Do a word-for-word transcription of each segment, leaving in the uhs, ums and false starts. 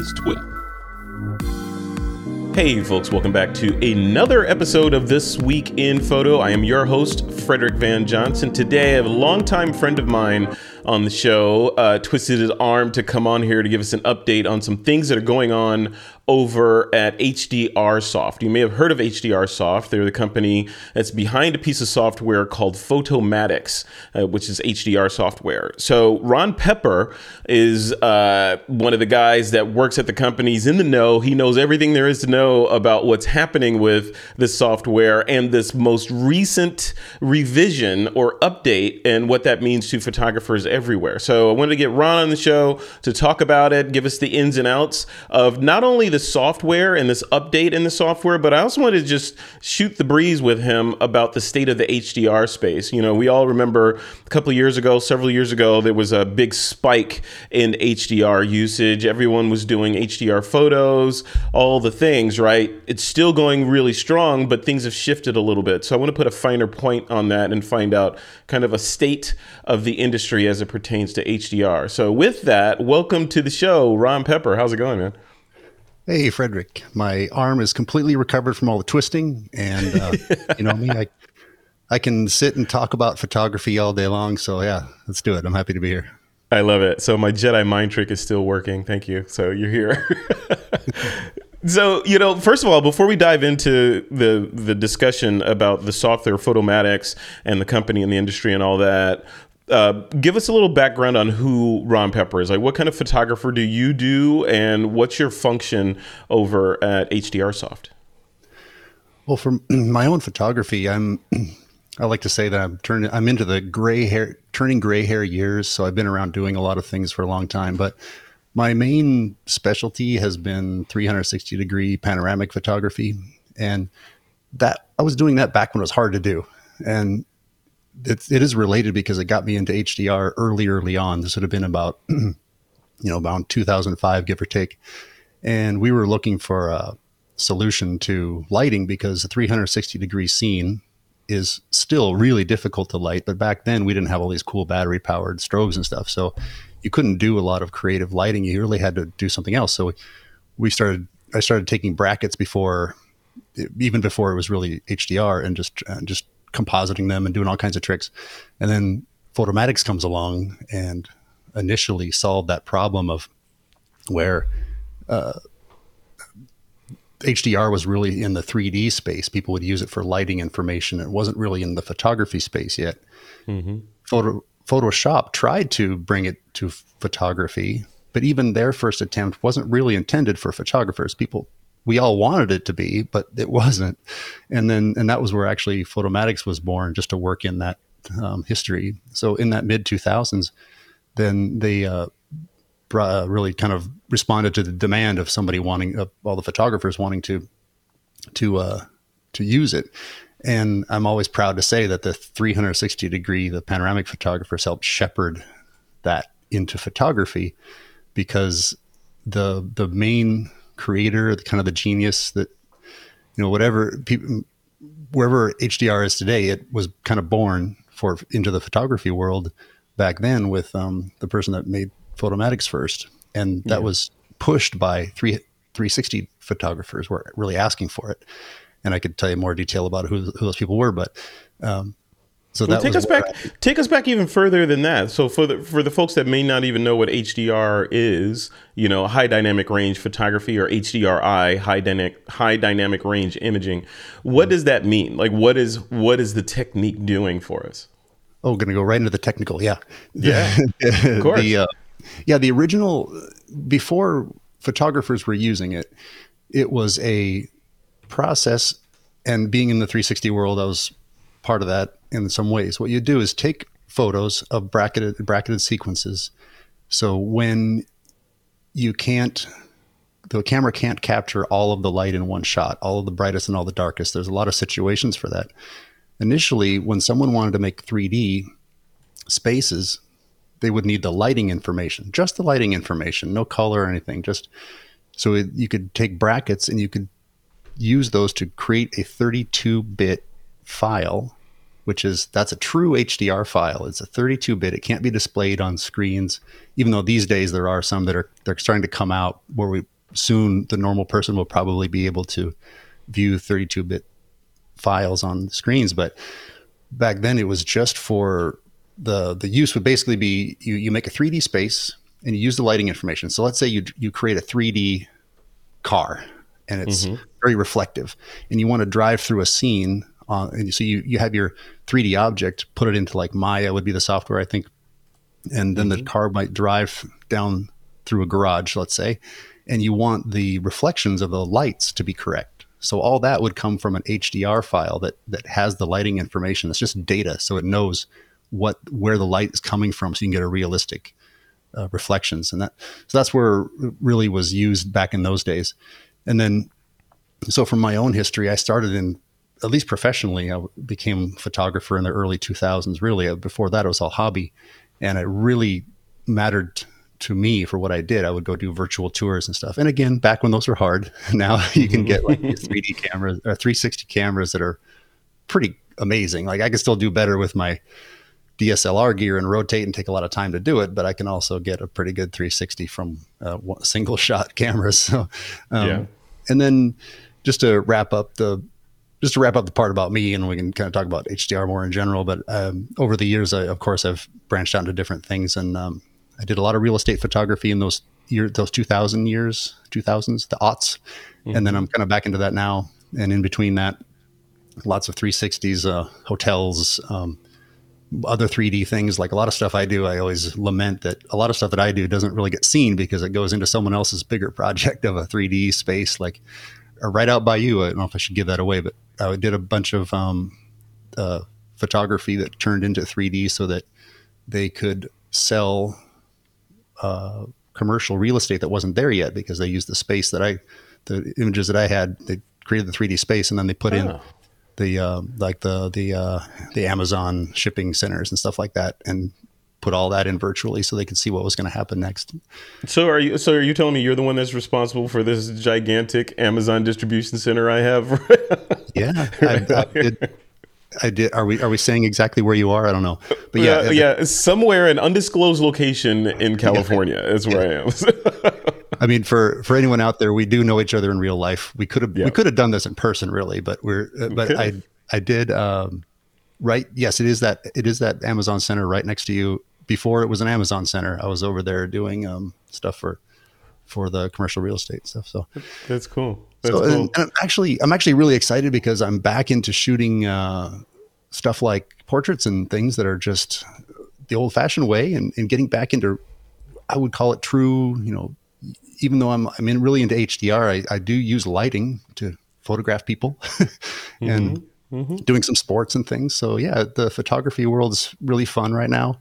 is Twitter. Hey folks, welcome back to another episode of This Week in Photo. I am your host, Frederick Van Johnson. Today I have a longtime friend of mine on the show, uh, twisted his arm to come on here to give us an update on some things that are going on over at H D R Soft. You may have heard of H D R Soft. They're the company that's behind a piece of software called Photomatix, uh, which is H D R software. So Ron Pepper is uh, one of the guys that works at the company. He's in the know. He knows everything there is to know about what's happening with this software and this most recent revision or update and what that means to photographers everywhere. So I wanted to get Ron on the show to talk about it, give us the ins and outs of not only the software and this update in the software, but I also wanted to just shoot the breeze with him about the state of the H D R space. You know, we all remember a couple of years ago, several years ago, there was a big spike in H D R usage. Everyone was doing H D R photos, all the things, right? It's still going really strong, but things have shifted a little bit. So I want to put a finer point on that and find out kind of a state of the industry as it pertains to H D R. So with that, welcome to the show, Ron Pepper. How's it going, man? Hey, Frederick, my arm is completely recovered from all the twisting, and uh, you know me, I, I can sit and talk about photography all day long, so yeah, let's do it. I'm happy to be here. I love it. So my Jedi mind trick is still working. Thank you. So you're here. So, you know, first of all, before we dive into the the discussion about the software Photomatix and the company and the industry and all that, Uh, give us a little background on who Ron Pepper is. Like, what kind of photographer do you do, and what's your function over at H D R Soft? Well, for my own photography, I'm I like to say that I'm turning I'm into the gray hair turning gray hair years, so I've been around doing a lot of things for a long time, but my main specialty has been three sixty degree panoramic photography, and that I was doing that back when it was hard to do. And It, it is related because it got me into H D R early, early on. This would have been about, you know, about two thousand five, give or take. And we were looking for a solution to lighting because the three sixty degree scene is still really difficult to light. But back then we didn't have all these cool battery powered strobes and stuff. So you couldn't do a lot of creative lighting. You really had to do something else. So we started, I started taking brackets before, even before it was really H D R, and just, and just, compositing them and doing all kinds of tricks. And then Photomatix comes along and initially solved that problem of where uh, H D R was really in the three D space. People would use it for lighting information. It wasn't really in the photography space yet. Mm-hmm. Photo, Photoshop tried to bring it to photography, but even their first attempt wasn't really intended for photographers. People We all wanted it to be, but it wasn't. And then, and that was where actually Photomatix was born, just to work in that um, history. So in that mid two thousands, then they uh, brought, uh, really kind of responded to the demand of somebody wanting, uh, all the photographers wanting to, to, uh, to use it. And I'm always proud to say that the three sixty degree, the panoramic photographers helped shepherd that into photography, because the, the main creator, the kind of the genius that, you know, whatever people, wherever H D R is today, it was kind of born for into the photography world back then with um, the person that made Photomatix first. And that yeah. was pushed by three, three sixty photographers were really asking for it. And I could tell you more detail about who, who those people were, but um, so well, that take was us back, I, take us back even further than that. So for the, for the folks that may not even know what H D R is, you know, high dynamic range photography, or H D R I, high dynamic, high dynamic range imaging. What does that mean? Like, what is, what is the technique doing for us? Oh, going to go right into the technical. Yeah. Yeah. Of course. The, uh, yeah. The original, before photographers were using it, it was a process, and being in the three sixty world, I was part of that in some ways. What you do is take photos of bracketed bracketed sequences. So when you can't, the camera can't capture all of the light in one shot, all of the brightest and all the darkest. There's a lot of situations for that. Initially, when someone wanted to make three D spaces, they would need the lighting information, just the lighting information, no color or anything. Just so it, you could take brackets and you could use those to create a thirty-two bit file which is, that's a true H D R file. It's a thirty-two bit. It can't be displayed on screens, even though these days there are some that are they're starting to come out where we soon the normal person will probably be able to view thirty-two bit files on screens. But back then it was just for the the use would basically be you you make a three D space and you use the lighting information. So let's say you you create a three D car and it's mm-hmm. very reflective and you want to drive through a scene. Uh, and so you, you have your three D object, put it into like Maya would be the software, I think. And then mm-hmm. the car might drive down through a garage, let's say, and you want the reflections of the lights to be correct. So all that would come from an H D R file that, that has the lighting information. It's just data. So it knows what, where the light is coming from. So you can get a realistic uh, reflections. And that, so that's where it really was used back in those days. And then, so from my own history, I started in, at least professionally, I became a photographer in the early two thousands, really. Before that, it was all hobby. And it really mattered to me for what I did. I would go do virtual tours and stuff. And again, back when those were hard, now you can get like three D cameras or three sixty cameras that are pretty amazing. Like I can still do better with my D S L R gear and rotate and take a lot of time to do it, but I can also get a pretty good three sixty from uh, single shot cameras. So, um, yeah. And then just to wrap up the, Just to wrap up the part about me, and we can kind of talk about H D R more in general, but um, over the years, I, of course, I've branched out into different things. And um, I did a lot of real estate photography in those year, those two thousand years, two thousands, the aughts. Mm-hmm. And then I'm kind of back into that now. And in between that, lots of three sixties, uh, hotels, um, other three D things, like a lot of stuff I do. I always lament that a lot of stuff that I do doesn't really get seen because it goes into someone else's bigger project of a three D space, like right out by you. I don't know if I should give that away, but I did a bunch of um, uh, photography that turned into three D so that they could sell uh, commercial real estate that wasn't there yet, because they used the space that I, the images that I had, they created the three D space and then they put oh. in the uh, like the the uh, the Amazon shipping centers and stuff like that, and put all that in virtually so they could see what was going to happen next. So are you, so are you telling me you're the one that's responsible for this gigantic Amazon distribution center I have? Yeah, right I, I, did, I did. Are we, are we saying exactly where you are? I don't know, but yeah. Uh, yeah. The, somewhere an undisclosed location in California yeah, is where yeah. I am. I mean, for, for anyone out there, we do know each other in real life. We could have, yeah. we could have done this in person really, but we're, uh, but I, I did, um, right. Yes, it is that, it is that Amazon center right next to you. Before it was an Amazon center, I was over there doing um, stuff for for the commercial real estate stuff. So that's cool. That's so, cool. And, and I'm actually, I'm actually really excited because I'm back into shooting uh, stuff like portraits and things that are just the old fashioned way, and, and getting back into, I would call it true. You know, even though I'm I'm in really into H D R, I, I do use lighting to photograph people, and mm-hmm. Mm-hmm. doing some sports and things. So yeah, the photography world's really fun right now.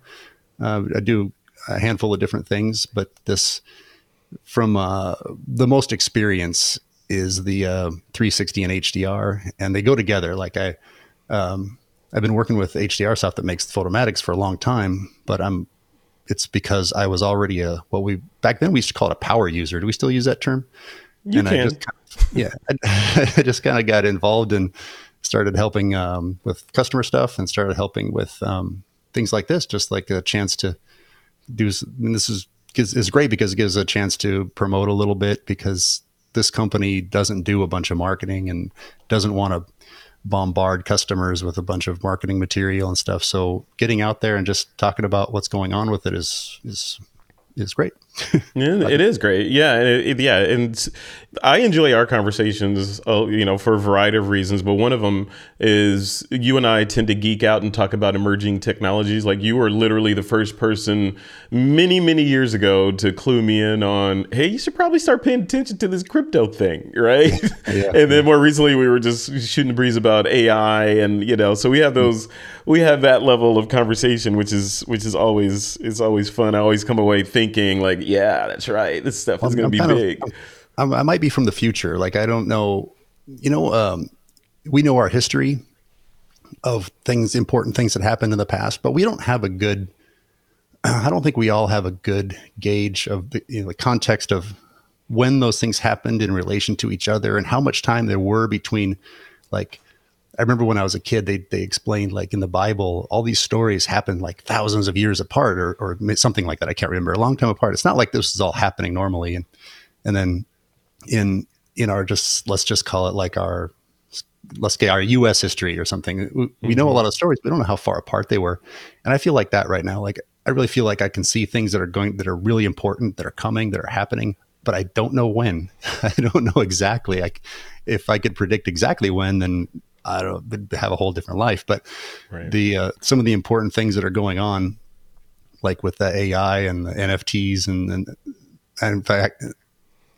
Uh, I do a handful of different things, but this from uh, the most experience is the uh, three sixty and H D R, and they go together. Like I, um, I've been working with H D R Soft that makes Photomatix for a long time, but I'm. It's because I was already a what we back then we used to call it a power user. Do we still use that term? You and can. I just kind of, yeah, I, I just kind of got involved and started helping um, with customer stuff, and started helping with. Um, Things like this, just like a chance to do. And this is is great because it gives a chance to promote a little bit, because this company doesn't do a bunch of marketing and doesn't want to bombard customers with a bunch of marketing material and stuff. So getting out there and just talking about what's going on with it is is is great. Yeah, it is great. Yeah, it, it, yeah, and I enjoy our conversations, uh, you know, for a variety of reasons. But one of them is you and I tend to geek out and talk about emerging technologies. Like you were literally the first person many, many years ago to clue me in on, hey, you should probably start paying attention to this crypto thing, right? Yeah. And then more recently, we were just shooting the breeze about A I, and you know, so we have those, we have that level of conversation, which is which is always it's always fun. I always come away thinking like. Yeah, that's right. This stuff is going to be big. Of, I'm, I might be from the future. Like, I don't know, you know, um, we know our history of things, important things that happened in the past, but we don't have a good, I don't think we all have a good gauge of the, you know, the context of when those things happened in relation to each other and how much time there were between like I remember when I was a kid, they they explained like in the Bible, all these stories happened like thousands of years apart or or something like that. I can't remember, a long time apart. It's not like this is all happening normally. And and then in in our just let's just call it like our let's get our U S history or something. We, mm-hmm. we know a lot of stories, but we don't know how far apart they were. And I feel like that right now. Like I really feel like I can see things that are going that are really important, that are coming, that are happening. But I don't know when. I don't know exactly. I, if I could predict exactly when, then I don't have a whole different life. But right. the uh, some of the important things that are going on, like with the A I and the N F Ts, and and, and in fact,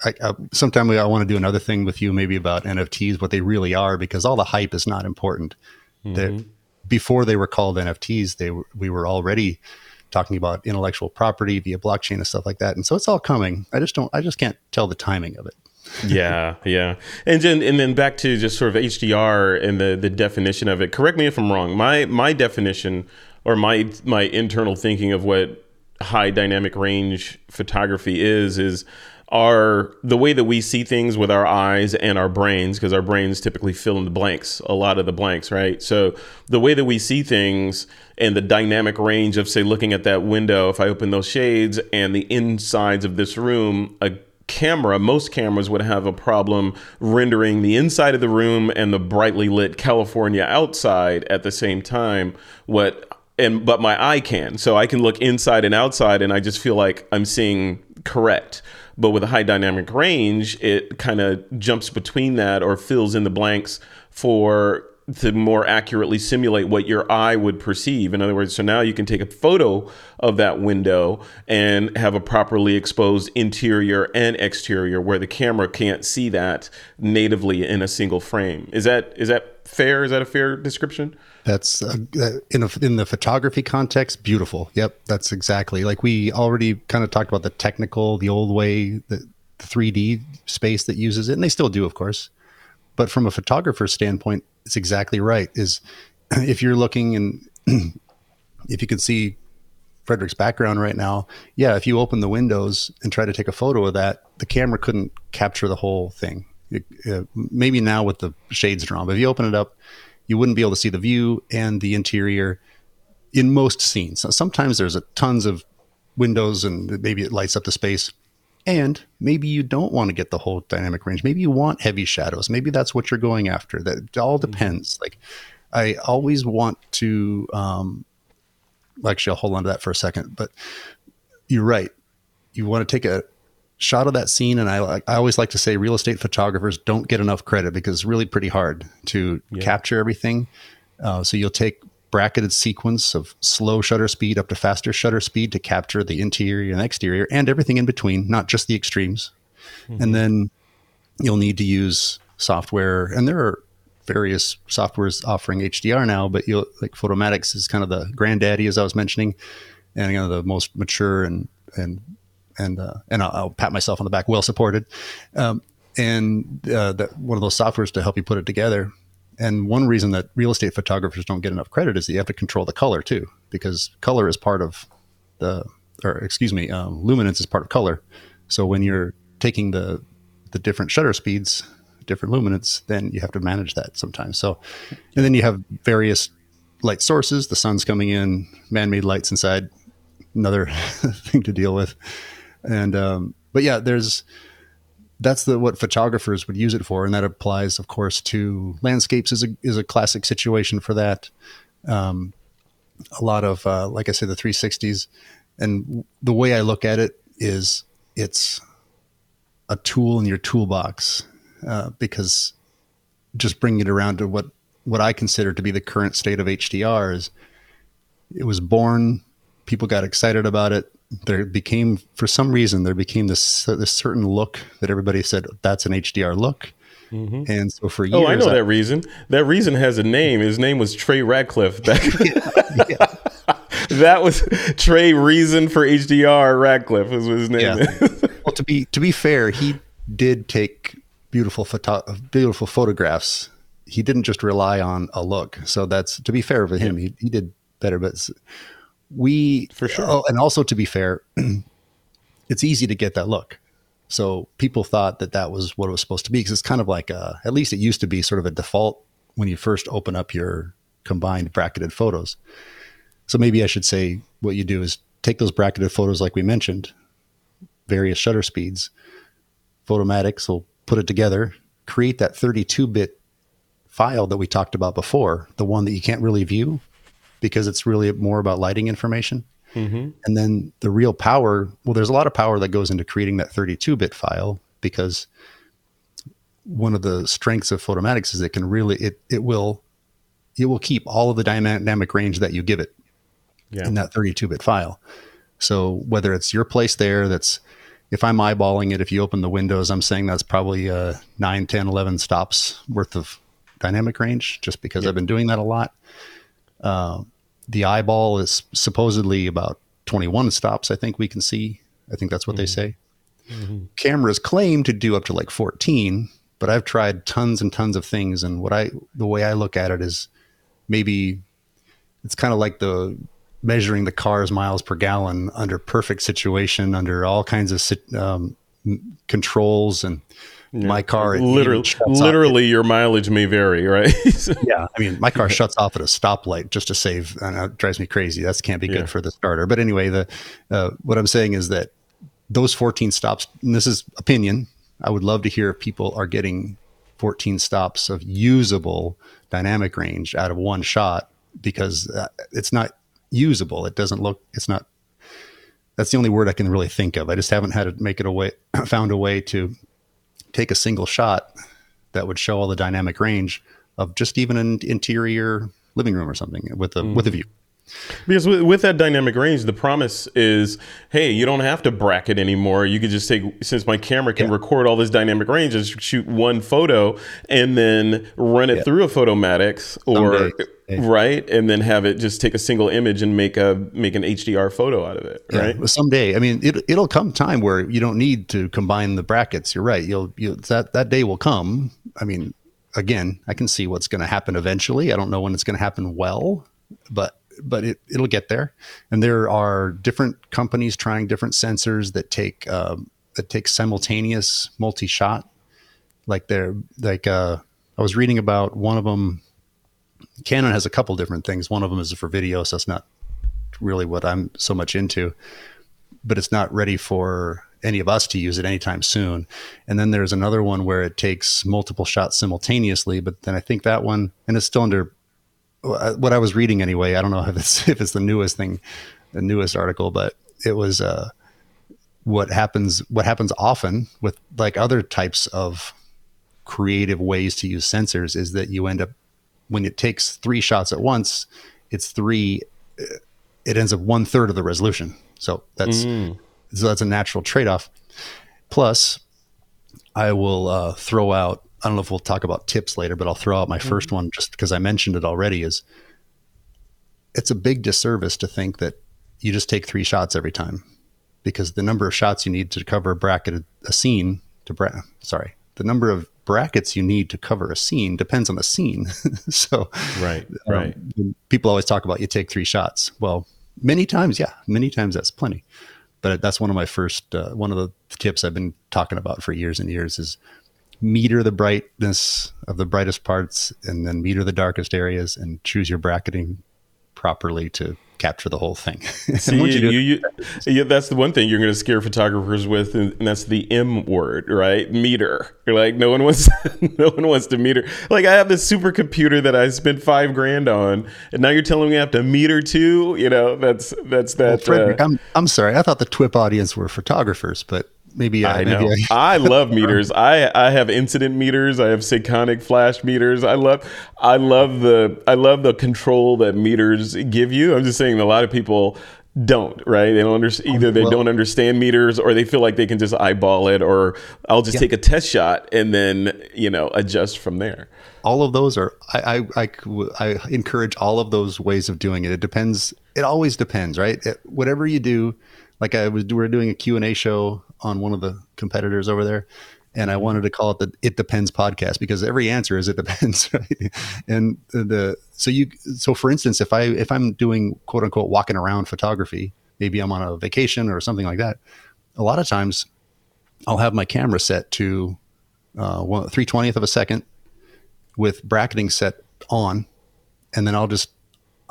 I, I, sometime I want to do another thing with you, maybe about N F Ts, what they really are, because all the hype is not important. Mm-hmm. That before they were called N F Ts, they were, we were already talking about intellectual property via blockchain and stuff like that. And so it's all coming. I just don't, I just can't tell the timing of it. yeah. Yeah. And then, and then back to just sort of H D R and the, the definition of it. Correct me if I'm wrong. My, my definition or my, my internal thinking of what high dynamic range photography is, is are the way that we see things with our eyes and our brains, because our brains typically fill in the blanks, a lot of the blanks, right? So the way that we see things and the dynamic range of, say, looking at that window, if I open those shades and the insides of this room, a camera, most cameras would have a problem rendering the inside of the room and the brightly lit California outside at the same time. What and but my eye can. So I can look inside and outside and I just feel like I'm seeing correct. But with a high dynamic range, it kind of jumps between that or fills in the blanks for to more accurately simulate what your eye would perceive. In other words, so now you can take a photo of that window and have a properly exposed interior and exterior where the camera can't see that natively in a single frame. Is that is that fair? Is that a fair description? That's uh, in a, in the photography context, beautiful. Yep, that's exactly like we already kind of talked about the technical, the old way, the, the three D space that uses it, and they still do, of course. But from a photographer's standpoint, it's exactly right. Is if you're looking and if you can see Frederick's background right now, yeah, if you open the windows and try to take a photo of that, the camera couldn't capture the whole thing. It, uh, maybe now with the shades drawn, but if you open it up, you wouldn't be able to see the view and the interior in most scenes. Now, sometimes there's a tons of windows and maybe it lights up the space. And maybe you don't want to get the whole dynamic range. Maybe you want heavy shadows. Maybe that's what you're going after. That it all depends. Like I always want to, um, actually I'll hold on to that for a second, but you're right. You want to take a shot of that scene. And I, I always like to say real estate photographers don't get enough credit because it's really pretty hard to yeah. capture everything. Uh, so you'll take bracketed sequence of slow shutter speed up to faster shutter speed to capture the interior and exterior and everything in between, not just the extremes. Mm-hmm. And then you'll need to use software. And there are various softwares offering H D R now, but you'll like Photomatix is kind of the granddaddy, as I was mentioning, and you know, the most mature and, and, and, uh, and I'll, I'll pat myself on the back, well supported. Um, and uh, that one of those softwares to help you put it together. And one reason that real estate photographers don't get enough credit is that you have to control the color too, because color is part of the, or excuse me, um, luminance is part of color. So when you're taking the the different shutter speeds, different luminance, then you have to manage that sometimes. So, and then you have various light sources, the sun's coming in, man-made lights inside, another thing to deal with. And, um, but yeah, there's, that's the what photographers would use it for, and that applies, of course, to landscapes is a is a classic situation for that. Um, a lot of, uh, like I said, the three sixties, and the way I look at it is it's a tool in your toolbox, uh, because just bringing it around to what what I consider to be the current state of H D R is it was born, people got excited about it. There became, for some reason, there became this this certain look that everybody said, that's an H D R look. Mm-hmm. And so for years... Oh, I know I, that reason. That reason has a name. His name was Trey Ratcliffe. Back yeah, yeah. That was Trey reason for H D R Ratcliffe was what his name. Yeah. Well, to be, to be fair, he did take beautiful photo- beautiful photographs. He didn't just rely on a look. So that's, to be fair with him, yeah. he, he did better, but... We for sure. Oh, and also to be fair, it's easy to get that look. So people thought that that was what it was supposed to be because it's kind of like a, at least it used to be sort of a default when you first open up your combined bracketed photos. So maybe I should say what you do is take those bracketed photos like we mentioned, various shutter speeds. Photomatix will put it together, create that thirty-two bit file that we talked about before, the one that you can't really view because it's really more about lighting information. Mm-hmm. And then the real power, well, there's a lot of power that goes into creating that thirty-two bit file, because one of the strengths of Photomatix is it can really, it it will it will keep all of the dynamic range that you give it yeah. in that thirty-two bit file. So whether it's your place there, that's, if I'm eyeballing it, if you open the windows, I'm saying that's probably uh, nine, ten, eleven stops worth of dynamic range, just because yeah. I've been doing that a lot. Uh, the eyeball is supposedly about twenty-one stops, I think we can see. I think that's what mm-hmm. they say. Mm-hmm. Cameras claim to do up to like fourteen, but I've tried tons and tons of things. And what I, the way I look at it is, maybe it's kind of like the measuring the car's miles per gallon under perfect situation, under all kinds of um, controls. And yeah. my car, it literally, literally your mileage may vary, right? yeah. I mean, my car shuts off at a stoplight just to save, and it drives me crazy. That can't be yeah. good for the starter. But anyway, the, uh, what I'm saying is that those fourteen stops, and this is opinion, I would love to hear if people are getting fourteen stops of usable dynamic range out of one shot, because uh, it's not usable. It doesn't look, it's not, that's the only word I can really think of. I just haven't had to make it a way, found a way to take a single shot that would show all the dynamic range of just even an interior living room or something with a, mm. with a view. Because with, with that dynamic range, the promise is, hey, you don't have to bracket anymore. You could just take, since my camera can yeah. record all this dynamic range, and shoot one photo and then run it yeah. through a Photomatix, or someday, right, and then have it just take a single image and make a make an H D R photo out of it, yeah. right? Well, someday, I mean, it, it'll come time where you don't need to combine the brackets. You're right. You'll, you'll that that day will come. I mean, again, I can see what's going to happen eventually. I don't know when it's going to happen, well, but. but it, it'll get there. And there are different companies trying different sensors that take, um, that take simultaneous multi-shot. Like they're like, uh, I was reading about one of them. Canon has a couple different things. One of them is for video, so that's not really what I'm so much into, but it's not ready for any of us to use it anytime soon. And then there's another one where it takes multiple shots simultaneously, but then I think that one, and it's still under, what I was reading anyway, I don't know if it's, if it's the newest thing, the newest article, but it was uh, what happens, what happens often with like other types of creative ways to use sensors is that you end up, when it takes three shots at once, it's three, it ends up one third of the resolution. So that's, mm. so that's a natural trade-off. Plus I will uh, throw out, I don't know if we'll talk about tips later, but I'll throw out my mm-hmm. first one just because I mentioned it already, is it's a big disservice to think that you just take three shots every time, because the number of shots you need to cover a bracketed a scene to bra- sorry, the number of brackets you need to cover a scene depends on the scene. so right, um, right. People always talk about you take three shots. Well, many times, yeah, many times that's plenty. But that's one of my first, uh, one of the tips I've been talking about for years and years is, meter the brightness of the brightest parts and then meter the darkest areas, and choose your bracketing properly to capture the whole thing. See, you you, you, yeah, that's the one thing you're going to scare photographers with, and that's the M word, right? Meter. You're like, no one wants, no one wants to meter. Like, I have this supercomputer that I spent five grand on, and now you're telling me I have to meter too? You know, that's that's that. Well, Frederick, uh, I'm I'm sorry. I thought the TWiP audience were photographers, but. Maybe I, I know. Maybe I, I love meters. I, I have incident meters. I have Sekonic flash meters. I love I love the I love the control that meters give you. I'm just saying a lot of people don't, right? They don't understand, either they well, don't understand meters, or they feel like they can just eyeball it, or I'll just yeah. take a test shot and then, you know, adjust from there. All of those are I I, I I encourage all of those ways of doing it. It depends. It always depends, right? It, whatever you do. Like I was, we were doing a Q and A show on one of the competitors over there, and I wanted to call it the "It Depends" podcast, because every answer is it depends, right? And the so you so for instance, if I if I'm doing quote unquote walking around photography, maybe I'm on a vacation or something like that. A lot of times, I'll have my camera set to uh, one three twentieth of a second with bracketing set on, and then I'll just,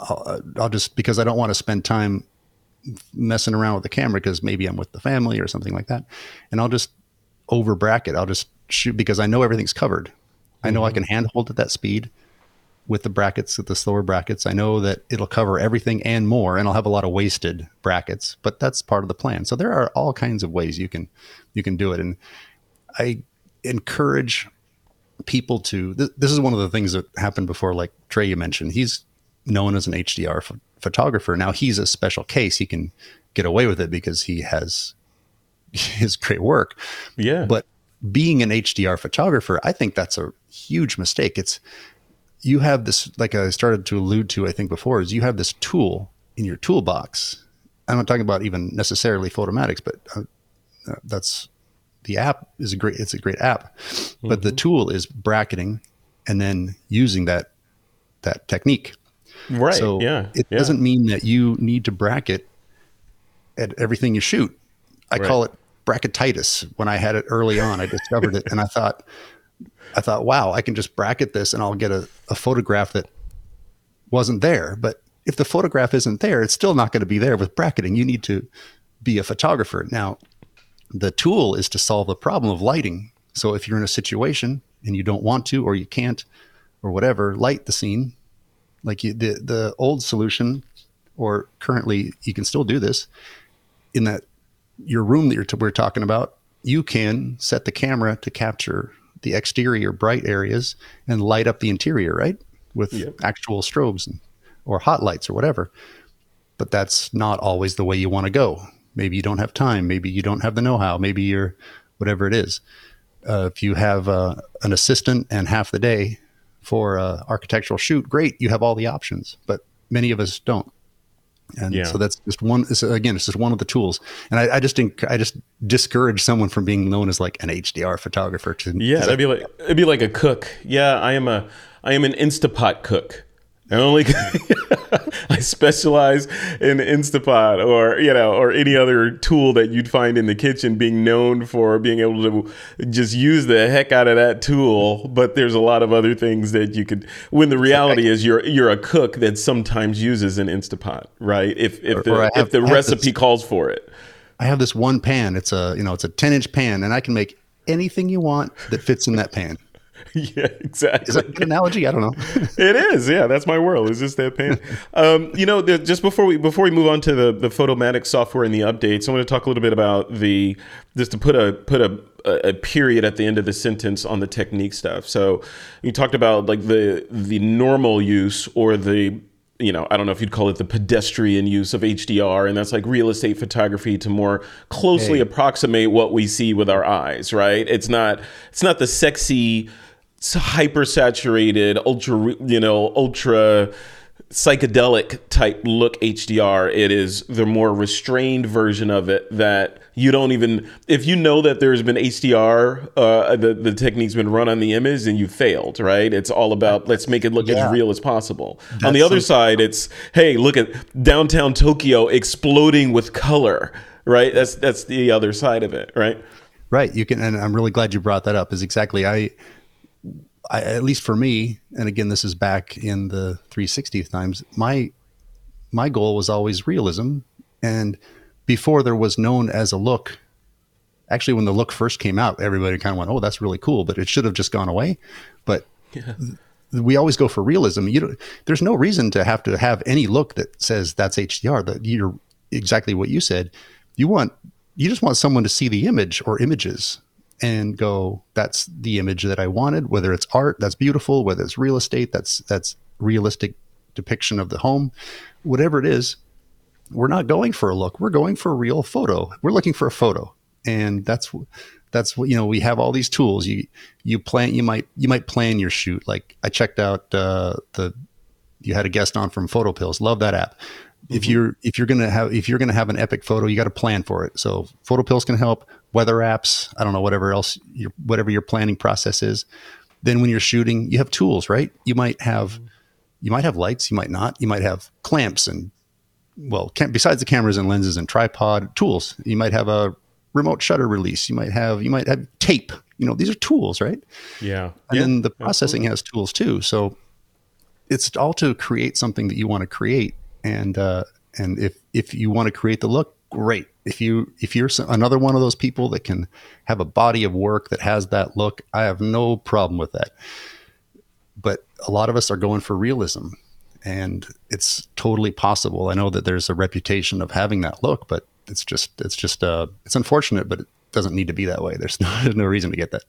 I'll, I'll just, because I don't want to spend time messing around with the camera because maybe I'm with the family or something like that. And I'll just over bracket. I'll just shoot because I know everything's covered. Mm-hmm. I know I can handhold at that speed with the brackets, with the slower brackets. I know that it'll cover everything and more, and I'll have a lot of wasted brackets, but that's part of the plan. So there are all kinds of ways you can, you can do it. And I encourage people to, th- this is one of the things that happened before, like Trey, you mentioned, he's known as an H D R f- photographer. Now he's a special case. He can get away with it because he has his great work. Yeah. But being an H D R photographer, I think that's a huge mistake. It's, you have this, like I started to allude to, I think before, is you have this tool in your toolbox. I'm not talking about even necessarily Photomatix, but uh, that's, the app is a great, it's a great app, mm-hmm. but the tool is bracketing and then using that, that technique. Right. So yeah. it yeah. doesn't mean that you need to bracket at everything you shoot. I right. call it bracketitis. When I had it early on, I discovered it and I thought, I thought, wow, I can just bracket this and I'll get a, a photograph that wasn't there. But if the photograph isn't there, it's still not going to be there with bracketing. You need to be a photographer. Now, the tool is to solve the problem of lighting. So if you're in a situation and you don't want to, or you can't, or whatever, light the scene, like you, the, the old solution, or currently you can still do this in that your room that you're t- we're talking about, you can set the camera to capture the exterior bright areas and light up the interior, right? With yep. actual strobes and, or hot lights or whatever. But that's not always the way you want to go. Maybe you don't have time. Maybe you don't have the know-how. Maybe you're whatever it is. Uh, if you have uh, an assistant and half the day for an architectural shoot, great. You have all the options, but many of us don't. And yeah. so that's just one, it's, again, it's just one of the tools. And I, I just, inc- I just discourage someone from being known as like an H D R photographer. To, yeah. That'd I, be like, it'd be like a cook. Yeah. I am a, I am an Instapot cook. I only, I specialize in Instapot or, you know, or any other tool that you'd find in the kitchen, being known for being able to just use the heck out of that tool. But there's a lot of other things that you could, when the reality is you're, you're a cook that sometimes uses an Instapot, right? If, if the, have, if the recipe this, calls for it. I have this one pan, it's a, you know, it's a ten inch pan, and I can make anything you want that fits in that pan. Yeah, exactly. Is that an analogy? I don't know. It is. Yeah, that's my world. Is this that pain? um, you know, the, just before we before we move on to the the Photomatix software and the updates, I want to talk a little bit about the just to put a put a, a period at the end of the sentence on the technique stuff. So you talked about like the the normal use or the you know, I don't know if you'd call it the pedestrian use of H D R, and that's like real estate photography to more closely hey. approximate what we see with our eyes, right? It's not it's not the sexy, it's hyper-saturated, ultra, you know, ultra psychedelic type look H D R. It is the more restrained version of it that you don't even, if you know that there's been H D R, uh, the, the technique's been run on the image, and you failed, right? It's all about, let's make it look yeah. as real as possible. That's on the other side, it's, hey, look at downtown Tokyo exploding with color, right? That's, that's the other side of it, right? Right. You can, and I'm really glad you brought that up, is exactly, I... I, at least for me, and again, this is back in the three sixtieth times, my my goal was always realism. And before there was known as a look, actually, when the look first came out, everybody kind of went, oh, that's really cool, but it should have just gone away. But yeah. th- we always go for realism. You don't, there's no reason to have to have any look that says that's H D R, that you're exactly what you said. You want, you just want someone to see the image or images and go, that's the image that I wanted, whether it's art, that's beautiful, whether it's real estate, that's that's realistic depiction of the home, whatever it is. We're not going for a look, we're going for a real photo. We're looking for a photo. And that's that's what, you know, we have all these tools. You you plan you might you might plan your shoot. Like I checked out uh, the you had a guest on from Photo Pills. Love that app. Mm-hmm. If you're if you're gonna have if you're gonna have an epic photo, you got to plan for it. So Photo Pills can help. Weather apps, I don't know, whatever else, your, whatever your planning process is. Then when you're shooting, you have tools, right? You might have, you might have lights, you might not. You might have clamps and, well, cam- besides the cameras and lenses and tripod, tools. You might have a remote shutter release. You might have you might have tape. You know, these are tools, right? Yeah. And yeah, then the processing absolutely. has tools too. So it's all to create something that you want to create. And uh, and if if you want to create the look, great. If you if you're another one of those people that can have a body of work that has that look, I have no problem with that. But a lot of us are going for realism, and it's totally possible. I know that there's a reputation of having that look, but it's just it's just uh, it's unfortunate, but it doesn't need to be that way. There's no, there's no reason to get that.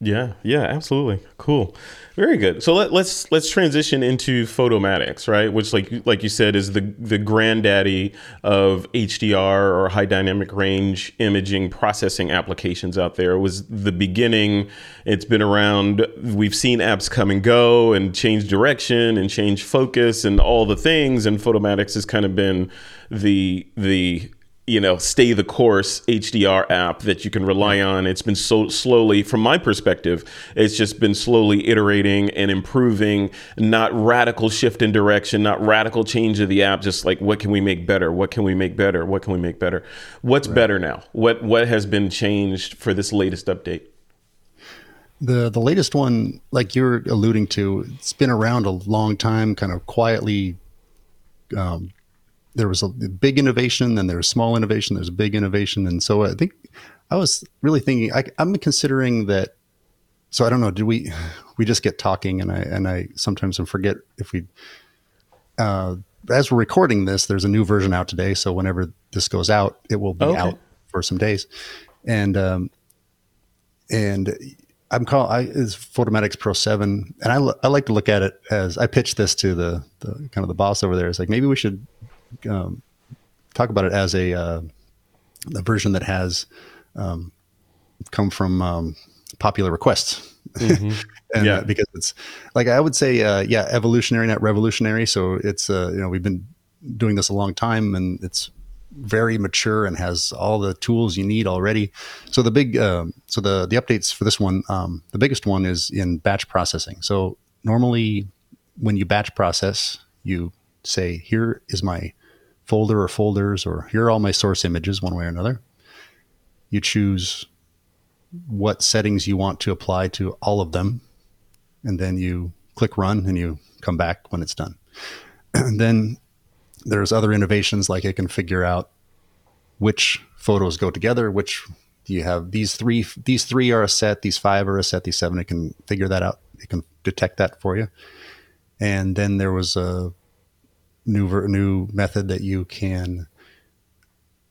Yeah, yeah, absolutely. Cool. Very good. So let, let's let's transition into Photomatix, right? Which, like like you said, is the the granddaddy of H D R or high dynamic range imaging processing applications out there. It was the beginning. It's been around. We've seen apps come and go and change direction and change focus and all the things. And Photomatix has kind of been the the you know, stay the course H D R app that you can rely on. It's been so slowly, from my perspective, it's just been slowly iterating and improving, not radical shift in direction, not radical change of the app, just like, what can we make better? What can we make better? What can we make better? What's right. better now? What what has been changed for this latest update? The the latest one, like you're alluding to, it's been around a long time, kind of quietly. Um, There was a big innovation, then there was small innovation, there's a big innovation. And so I think I was really thinking, I, I'm considering that. So I don't know, did we, we just get talking and I, and I sometimes forget if we, uh, as we're recording this, there's a new version out today. So whenever this goes out, it will be okay. out for some days. And, um, and I'm call I is Photomatix Pro seven. And I, I like to look at it as I pitched this to the, the kind of the boss over there. It's like, maybe we should, Um, talk about it as a uh, the version that has um, come from um, popular requests, mm-hmm. and yeah. uh, because it's like I would say, uh, yeah, evolutionary, not revolutionary. So it's uh, you know we've been doing this a long time, and it's very mature and has all the tools you need already. So the big, uh, so the the updates for this one, um, the biggest one is in batch processing. So normally, when you batch process, you say, here is my folder or folders, or here are all my source images one way or another. You choose what settings you want to apply to all of them. And then you click run and you come back when it's done. And then there's other innovations, like it can figure out which photos go together, which you have these three, these three are a set, these five are a set, these seven, it can figure that out. It can detect that for you. And then there was a new new method that you can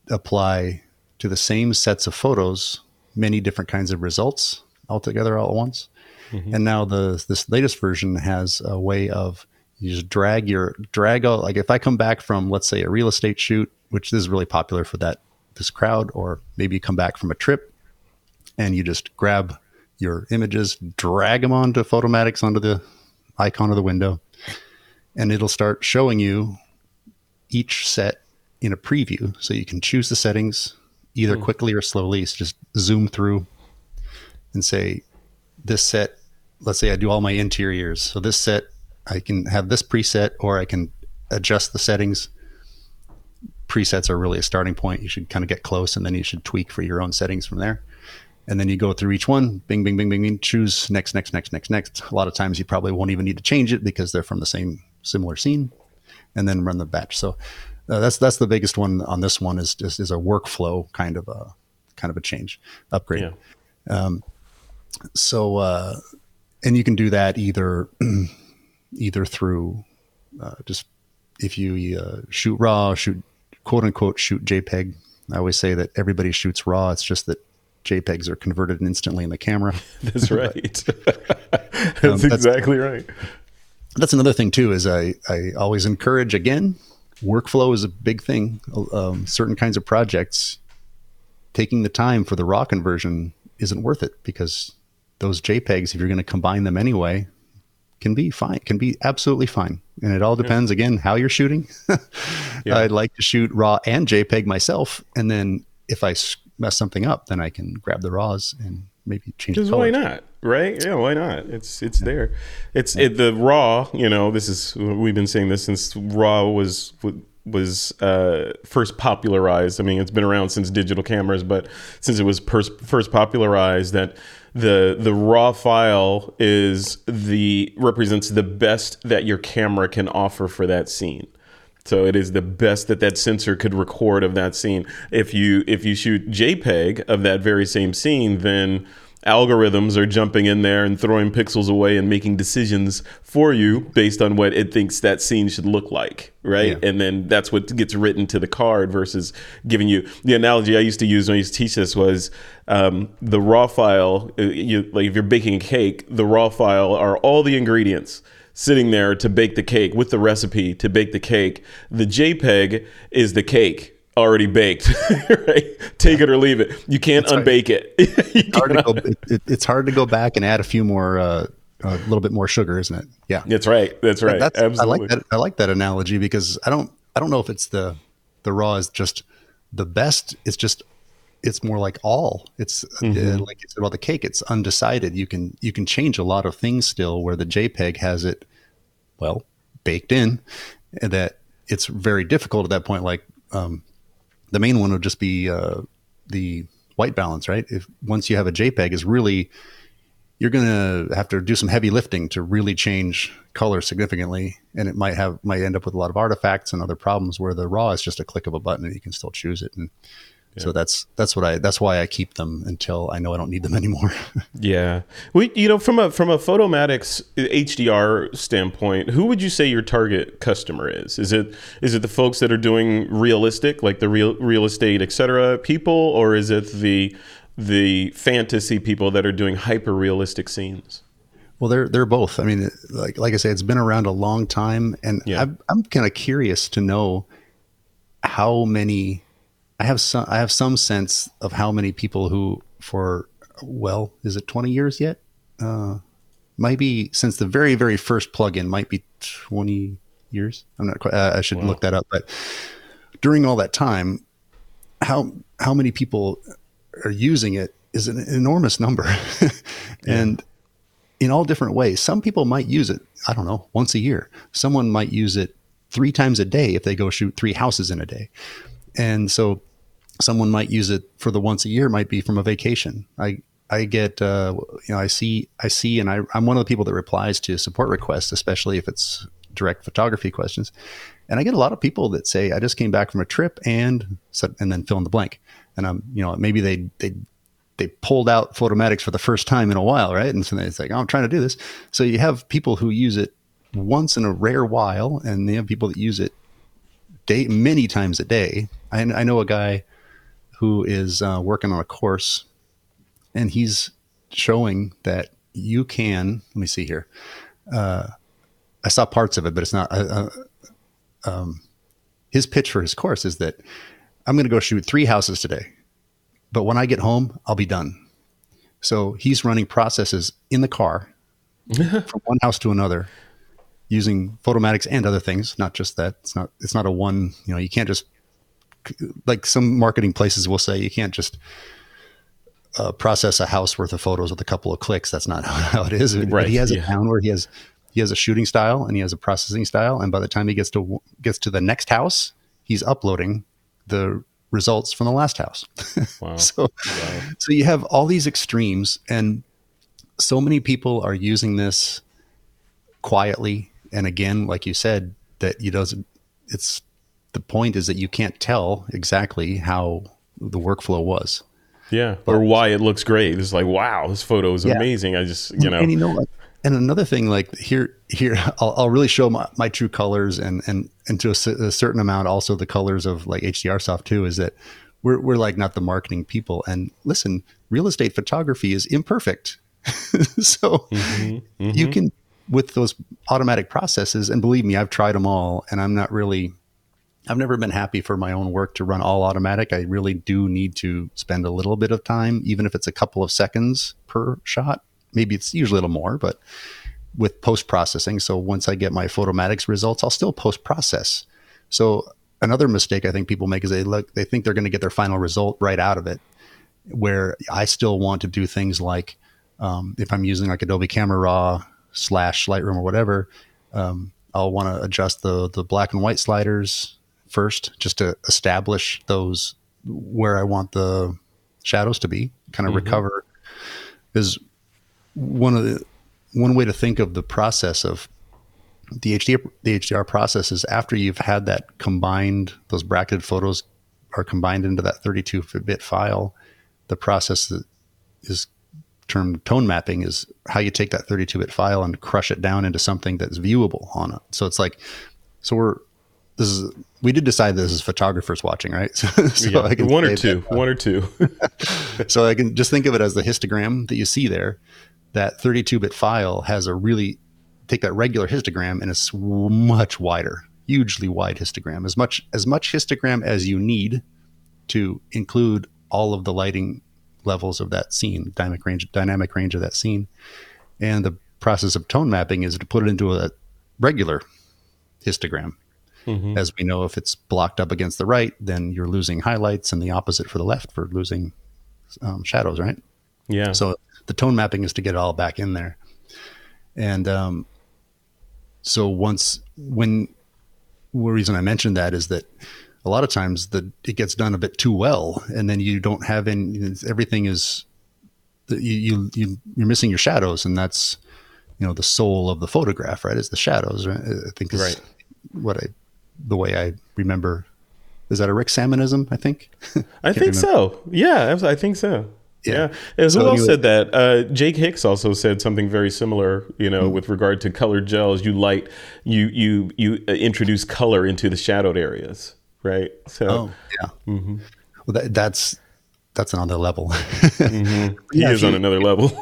apply to the same sets of photos many different kinds of results all together all at once. Mm-hmm. And now the this latest version has a way of, you just drag your drag out, like if I come back from, let's say, a real estate shoot, which this is really popular for that this crowd, or maybe you come back from a trip and you just grab your images, drag them onto Photomatix, onto the icon of the window. And it'll start showing you each set in a preview. So you can choose the settings either mm-hmm. quickly or slowly. So just zoom through and say, this set, let's say I do all my interiors. So this set, I can have this preset, or I can adjust the settings. Presets are really a starting point. You should kind of get close, and then you should tweak for your own settings from there. And then you go through each one, bing, bing, bing, bing, bing, choose next, next, next, next, next. A lot of times you probably won't even need to change it because they're from the same similar scene, and then run the batch. So uh, that's that's the biggest one on this one, is just is a workflow kind of a kind of a change upgrade. Yeah. Um, so uh, and you can do that either either through uh, just if you uh, shoot raw, shoot quote unquote shoot JPEG. I always say that everybody shoots raw. It's just that JPEGs are converted instantly in the camera. That's right. that's, um, that's exactly right. That's another thing too, is I, I always encourage, again, workflow is a big thing. Um, certain kinds of projects, taking the time for the raw conversion isn't worth it, because those JPEGs, if you're going to combine them anyway, can be fine, can be absolutely fine. And it all depends, yeah. again, how you're shooting. yeah. I'd like to shoot raw and JPEG myself. And then if I mess something up, then I can grab the raws and maybe change the color. Why not? Right? Yeah, why not? It's it's yeah. there. It's yeah. it, the raw, you know, this is, we've been saying this since raw was was uh, first popularized. I mean, it's been around since digital cameras, but since it was pers- first popularized, that the the raw file is the represents the best that your camera can offer for that scene. So it is the best that that sensor could record of that scene. If you if you shoot JPEG of that very same scene, then algorithms are jumping in there and throwing pixels away and making decisions for you based on what it thinks that scene should look like, right? Yeah. And then that's what gets written to the card versus giving you... The analogy I used to use when I used to teach this was um, the raw file, you, like if you're baking a cake, the raw file are all the ingredients sitting there to bake the cake with the recipe to bake the cake. The JPEG is the cake. Already baked, right? Take yeah. it or leave it. You can't it's unbake hard. it. It's, hard to go, it, it's hard to go back and add a few more, uh, a little bit more sugar, isn't it? Yeah, that's right. That's right. That's, Absolutely. I like that. I like that analogy because I don't. I don't know if it's the the raw is just the best. It's just it's more like all. It's mm-hmm. uh, like you said about the cake. It's undecided. You can you can change a lot of things still. Where the JPEG has it, well, baked in, and that it's very difficult at that point. Like. Um, The main one would just be uh, the white balance, right? If once you have a JPEG, is really you're going to have to do some heavy lifting to really change color significantly, and it might have might end up with a lot of artifacts and other problems. Where the raw is just a click of a button, and you can still choose it. And yeah. so that's that's what I that's why I keep them until I know I don't need them anymore. yeah, well, you know, from a from a Photomatix H D R standpoint, who would you say your target customer is? Is it is it the folks that are doing realistic, like the real real estate, et cetera, people, or is it the the fantasy people that are doing hyper realistic scenes? Well, they're they're both. I mean, like like I say, it's been around a long time, and yeah. I'm, I'm kind of curious to know how many. I have some, I have some sense of how many people who for, well, is it twenty years yet? Uh, might be since the very, very first plugin might be twenty years. I'm not quite, uh, I should wow. look that up, but during all that time, how, how many people are using it is an enormous number and yeah. in all different ways. Some people might use it, I don't know, once a year. Someone might use it three times a day if they go shoot three houses in a day. And so someone might use it for the once a year, might be from a vacation. I, I get, uh, you know, I see, I see, and I, I'm one of the people that replies to support requests, especially if it's direct photography questions. And I get a lot of people that say, I just came back from a trip and and then fill in the blank. And I'm, you know, maybe they, they, they pulled out Photomatix for the first time in a while. Right. And so it's like, oh, I'm trying to do this. So you have people who use it once in a rare while, and they have people that use it day, many times a day. I, I know a guy who is uh, working on a course, and he's showing that you can, let me see here. Uh, I saw parts of it, but it's not, uh, um, his pitch for his course is that I'm going to go shoot three houses today, but when I get home, I'll be done. So he's running processes in the car from one house to another, using Photomatix and other things, not just that. It's not, it's not a one, you know, you can't just, like some marketing places will say, you can't just uh, process a house worth of photos with a couple of clicks. That's not how it is. Right. But he has yeah. a town where he has, he has a shooting style and he has a processing style. And by the time he gets to, gets to the next house, he's uploading the results from the last house. Wow. so, wow. so you have all these extremes, and so many people are using this quietly. And again, like you said, that you doesn't, it's, the point is that you can't tell exactly how the workflow was. Yeah. But, or why it looks great. It's like, wow, this photo is yeah. amazing. I just, you know. And, and you know, and another thing, like here, here, I'll, I'll really show my, my true colors, and, and, and to a, a certain amount, also the colors of like H D R Soft too, is that we're, we're like not the marketing people. And listen, real estate photography is imperfect. so mm-hmm, mm-hmm. you can, with those automatic processes, and believe me, I've tried them all, and I'm not really, I've never been happy for my own work to run all automatic. I really do need to spend a little bit of time, even if it's a couple of seconds per shot. Maybe it's usually a little more, but with post-processing. So once I get my Photomatix results, I'll still post-process. So another mistake I think people make is they look, they think they're going to get their final result right out of it, where I still want to do things like um, if I'm using like Adobe Camera Raw slash Lightroom or whatever, um, I'll want to adjust the the black and white sliders, first, just to establish those, where I want the shadows to be, kind of mm-hmm. recover, is one of the, one way to think of the process of the H D R, the H D R process is after you've had that combined, those bracketed photos are combined into that thirty-two bit file. The process that is termed tone mapping is how you take that thirty-two bit file and crush it down into something that's viewable on it. So it's like, so we're, this is, we did decide this is photographers watching, right? So, so yeah, I can one or two, that, uh, one or two. So I can just think of it as the histogram that you see there. That thirty-two bit file has a really, take that regular histogram and it's much wider, hugely wide histogram, as much, as much histogram as you need to include all of the lighting levels of that scene, dynamic range, dynamic range of that scene. And the process of tone mapping is to put it into a regular histogram. Mm-hmm. As we know, if it's blocked up against the right, then you're losing highlights, and the opposite for the left for losing um, shadows, right? Yeah. So the tone mapping is to get it all back in there. And um, so once, when, the reason I mentioned that is that a lot of times the, it gets done a bit too well, and then you don't have any, everything is, you, you, you, you're missing your shadows, and that's, you know, the soul of the photograph, right? It's the shadows, right? I think is right. what I, the way I remember. Is that a Rick Salmonism, I think? I, I think remember. so. Yeah, I think so. Yeah. yeah. As so well said that, uh, Jake Hicks also said something very similar, you know, mm-hmm. with regard to colored gels. You light, you, you, you introduce color into the shadowed areas, right? So, oh, yeah. Mm-hmm. Well, that, that's, that's another level. mm-hmm. He yeah, is he, on another level.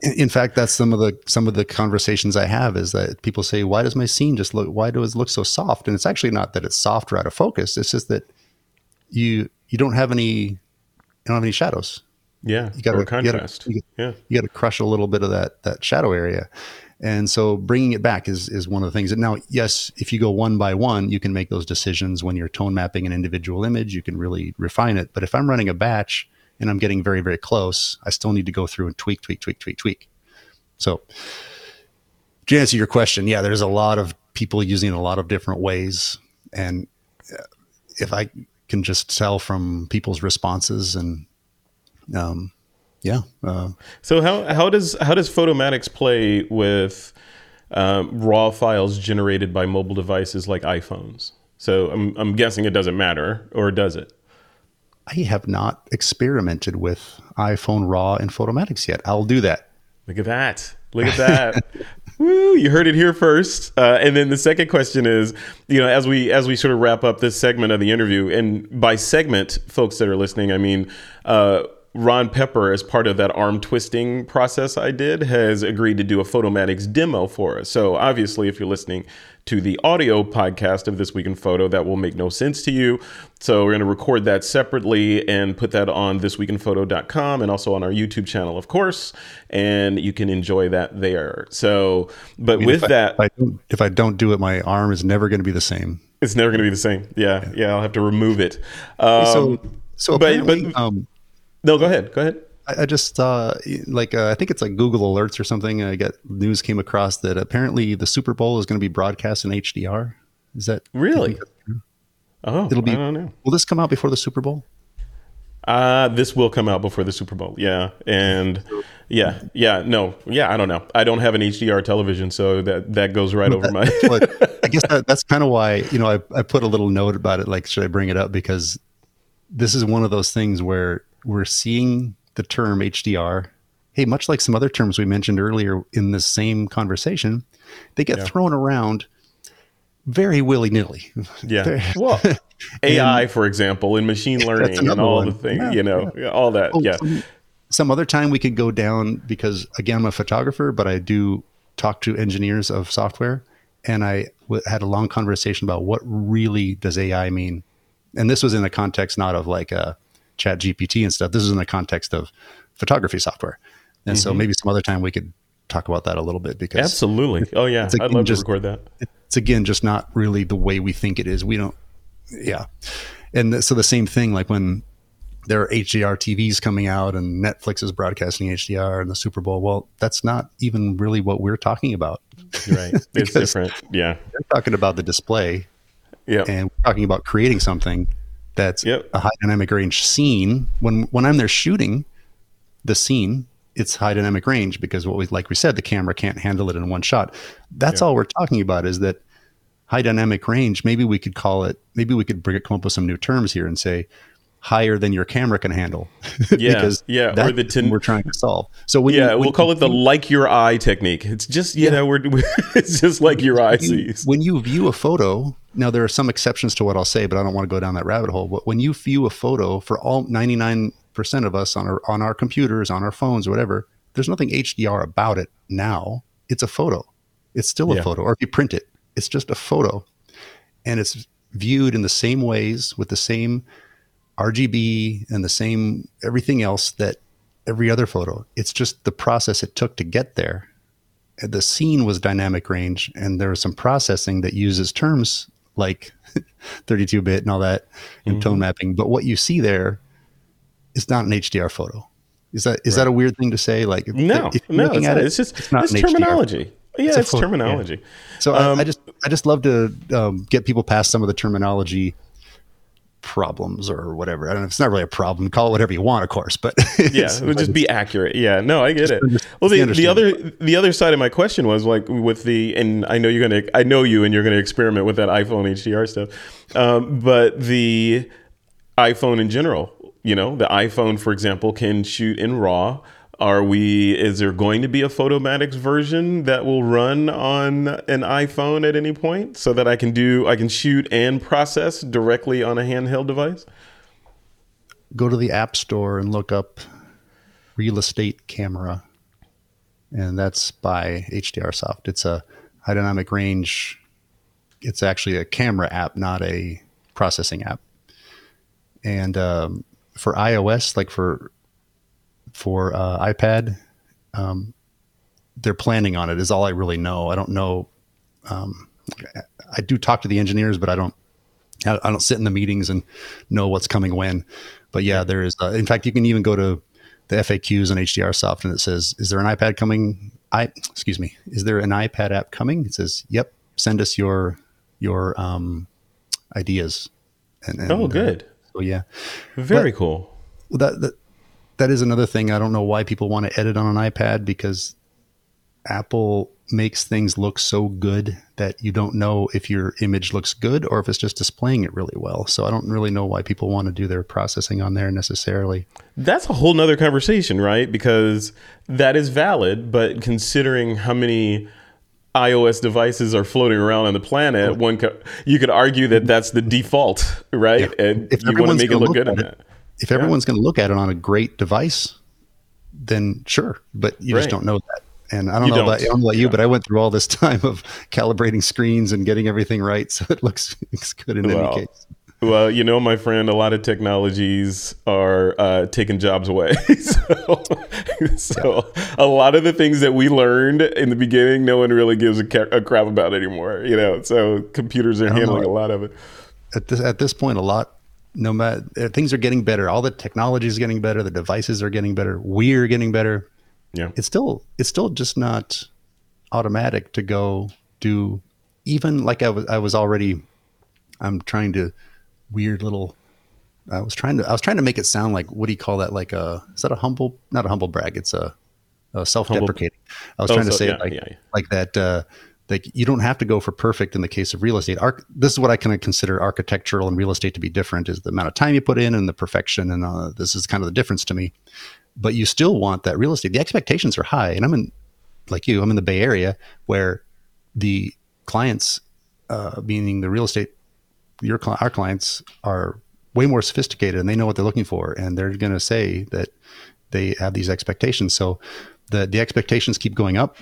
In fact, that's some of the, some of the conversations I have is that people say, why does my scene just look, why does it look so soft? And it's actually not that it's soft or out of focus. It's just that you, you don't have any, you don't have any shadows. Yeah, you got to contrast. You gotta, yeah, you got to crush a little bit of that that shadow area, and so bringing it back is is one of the things. And now, yes, if you go one by one, you can make those decisions when you're tone mapping an individual image. You can really refine it. But if I'm running a batch and I'm getting very very close, I still need to go through and tweak, tweak, tweak, tweak, tweak. So, to answer your question, yeah, there's a lot of people using it a lot of different ways, and if I can just tell from people's responses and Um, yeah. Uh, so how, how does, how does Photomatix play with, um, raw files generated by mobile devices like iPhones? So I'm, I'm guessing it doesn't matter, or does it? I have not experimented with iPhone RAW and Photomatix yet. I'll do that. Look at that. Look at that. Woo, you heard it here first. Uh, and then the second question is, you know, as we as we sort of wrap up this segment of the interview, and by segment, folks that are listening, I mean, uh, Ron Pepper, as part of that arm twisting process I did, has agreed to do a Photomatix demo for us. So obviously, if you're listening to the audio podcast of This Week in Photo, that will make no sense to you. So we're going to record that separately and put that on this week in photo dot com and also on our YouTube channel, of course. And you can enjoy that there. So, but I mean, with if I, that... If I, don't, if I don't do it, my arm is never going to be the same. It's never going to be the same. Yeah. Yeah. yeah I'll have to remove it. Um, so, so but... but um, No, go ahead. Go ahead. I, I just uh, like uh, I think it's like Google Alerts or something. I got news came across that apparently the Super Bowl is going to be broadcast in H D R. Is that really? Oh, it'll be. I don't know. Will this come out before the Super Bowl? Uh, this will come out before the Super Bowl. Yeah, and yeah, yeah, no, yeah. I don't know. I don't have an H D R television, so that that goes right well, over that, my. Well, I guess that, that's kind of why you know I I put a little note about it. Like, should I bring it up? Because this is one of those things where we're seeing the term H D R, hey, much like some other terms we mentioned earlier in this same conversation, they get yeah. thrown around very willy-nilly. Yeah. Well, A I, and, for example, and machine learning and all one. the things, yeah, you know, yeah. all that. Oh, yeah. Some, some other time we could go down because, again, I'm a photographer, but I do talk to engineers of software. And I w- had a long conversation about what really does A I mean? And this was in the context not of like a Chat G P T and stuff. This is in the context of photography software. And mm-hmm. so maybe some other time we could talk about that a little bit because absolutely. Oh yeah. Again, I'd love just, to record that. It's again, just not really the way we think it is. We don't. Yeah. And th- so the same thing, like when there are H D R T Vs coming out and Netflix is broadcasting H D R and the Super Bowl. Well, that's not even really what we're talking about. Right. It's different. Yeah. They're talking about the display. Yep. And we're talking about creating something that's yep. a high dynamic range scene. When when I'm there shooting the scene, it's high dynamic range because what we like we said, the camera can't handle it in one shot. That's yep. all we're talking about is that high dynamic range. Maybe we could call it, maybe we could bring it, come up with some new terms here and say higher than your camera can handle. Yeah. Because yeah. that's or the ten- we're trying to solve. So when yeah, you, when we'll call you, it the like your eye technique. It's just, you yeah. know, we're, we're it's just like your eye sees. When you view a photo, now there are some exceptions to what I'll say, but I don't want to go down that rabbit hole. But when you view a photo, for all ninety-nine percent of us on our, on our computers, on our phones, whatever, there's nothing H D R about it now. It's a photo. It's still a yeah. photo. Or if you print it, it's just a photo. And it's viewed in the same ways with the same R G B and the same everything else that every other photo. It's just the process it took to get there. The scene was dynamic range, and there was some processing that uses terms like thirty-two bit and all that and mm-hmm. tone mapping. But what you see there is not an H D R photo. Is that is right. that a weird thing to say? Like no, if you're no, looking it's at not, it, it's just it's not it's an terminology. H D R. Yeah, it's, it's photo, terminology. Yeah. So um, I, I just I just love to um, get people past some of the terminology problems or whatever. I don't know. It's not really a problem. Call it whatever you want, of course, but yeah, it would just be accurate. Yeah, no, I get it. Well, the, the other, the other side of my question was like with the, and I know you're going to, I know you, and you're going to experiment with that iPhone H D R stuff. Um, but the iPhone in general, you know, the iPhone, for example, can shoot in RAW. Are we, is there going to be a Photomatix version that will run on an iPhone at any point so that I can do, I can shoot and process directly on a handheld device? Go to the App Store and look up Real Estate Camera. And that's by H D R Soft. It's a high dynamic range. It's actually a camera app, not a processing app. And um, for iOS, like for for uh, iPad, um, they're planning on it is all I really know. I don't know. Um, I do talk to the engineers, but I don't, I don't sit in the meetings and know what's coming when, but yeah, there is, uh, in fact, you can even go to the F A Qs on H D R Soft and it says, is there an iPad coming? I, excuse me, is there an iPad app coming? It says, yep, send us your, your um, ideas. And, and, oh, good. Uh, so yeah. Very but, cool. That, that, That is another thing. I don't know why people want to edit on an iPad because Apple makes things look so good that you don't know if your image looks good or if it's just displaying it really well. So I don't really know why people want to do their processing on there necessarily. That's a whole nother conversation, right? Because that is valid, but considering how many iOS devices are floating around on the planet, one co- you could argue that that's the default, right? Yeah. And if you want to make it look, look good on that. If everyone's yeah. going to look at it on a great device, then sure, but you right. just don't know that. And I don't you know don't. about I don't know about you, yeah. but I went through all this time of calibrating screens and getting everything right so it looks it's good in well, any case. Well, you know, my friend, a lot of technologies are uh, taking jobs away. so so yeah. a lot of the things that we learned in the beginning, no one really gives a, ca- a crap about anymore. You know, so computers are handling know. a lot of it. At this at this point, a lot. No matter, things are getting better. All the technology is getting better. The devices are getting better. We're getting better. Yeah, it's still it's still just not automatic to go do even like I was. I was already. I'm trying to weird little. I was trying to. I was trying to make it sound like what do you call that? Like a is that a humble? Not a humble brag. It's a, a self-deprecating. Humble. I was oh, trying so, to say yeah, it like yeah, yeah. like that. Uh, Like you don't have to go for perfect in the case of real estate. Arch- this is what I kind of consider architectural and real estate to be different is the amount of time you put in and the perfection. And uh, this is kind of the difference to me, but you still want that real estate. The expectations are high. And I'm in like you, I'm in the Bay Area where the clients, uh, meaning the real estate, your cl- our clients are way more sophisticated and they know what they're looking for. And they're going to say that they have these expectations. So the, the expectations keep going up.